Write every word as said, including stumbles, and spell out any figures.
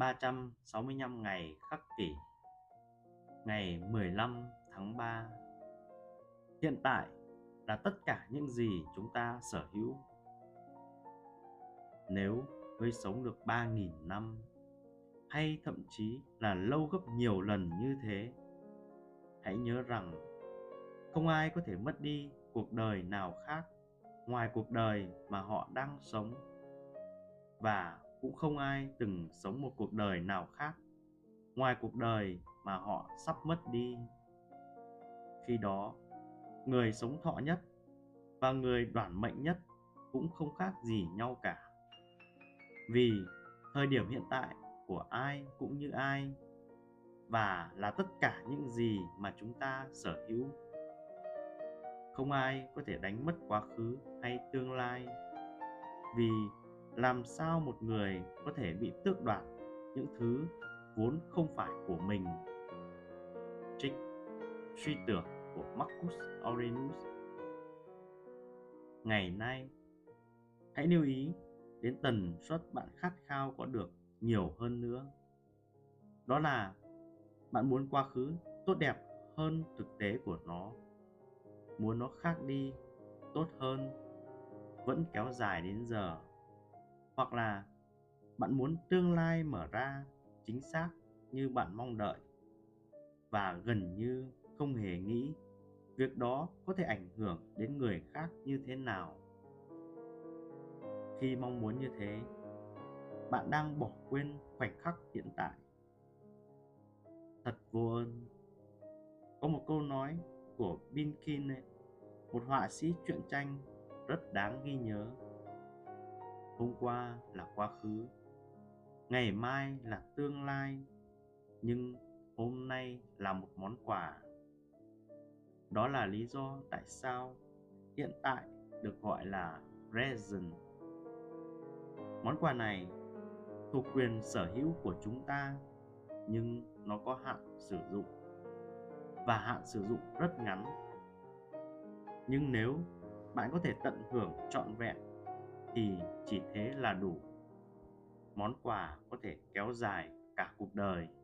ba trăm sáu mươi lăm ngày khắc kỷ, ngày mười lăm tháng ba. Hiện tại là tất cả những gì chúng ta sở hữu. Nếu ngươi sống được ba nghìn năm, hay thậm chí là lâu gấp nhiều lần như thế, hãy nhớ rằng không ai có thể mất đi cuộc đời nào khác ngoài cuộc đời mà họ đang sống, và cũng không ai từng sống một cuộc đời nào khác ngoài cuộc đời mà họ sắp mất đi. Khi đó, người sống thọ nhất và người đoản mệnh nhất cũng không khác gì nhau cả. Vì thời điểm hiện tại của ai cũng như ai, và là tất cả những gì mà chúng ta sở hữu. Không ai có thể đánh mất quá khứ hay tương lai, vì làm sao một người có thể bị tước đoạt những thứ vốn không phải của mình? Trích suy tưởng của Marcus Aurelius. Ngày nay, hãy lưu ý đến tần suất bạn khát khao có được nhiều hơn nữa. Đó là bạn muốn quá khứ tốt đẹp hơn thực tế của nó, muốn nó khác đi, tốt hơn, vẫn kéo dài đến giờ. Hoặc là bạn muốn tương lai mở ra chính xác như bạn mong đợi, và gần như không hề nghĩ việc đó có thể ảnh hưởng đến người khác như thế nào. Khi mong muốn như thế, bạn đang bỏ quên khoảnh khắc hiện tại. Thật vô ơn. Có một câu nói của Bill Keane, một họa sĩ truyện tranh rất đáng ghi nhớ. Hôm qua là quá khứ, ngày mai là tương lai, nhưng hôm nay là một món quà. Đó là lý do tại sao hiện tại được gọi là present. Món quà này thuộc quyền sở hữu của chúng ta, nhưng nó có hạn sử dụng, và hạn sử dụng rất ngắn. Nhưng nếu bạn có thể tận hưởng trọn vẹn thì chỉ thế là đủ. Món quà có thể kéo dài cả cuộc đời.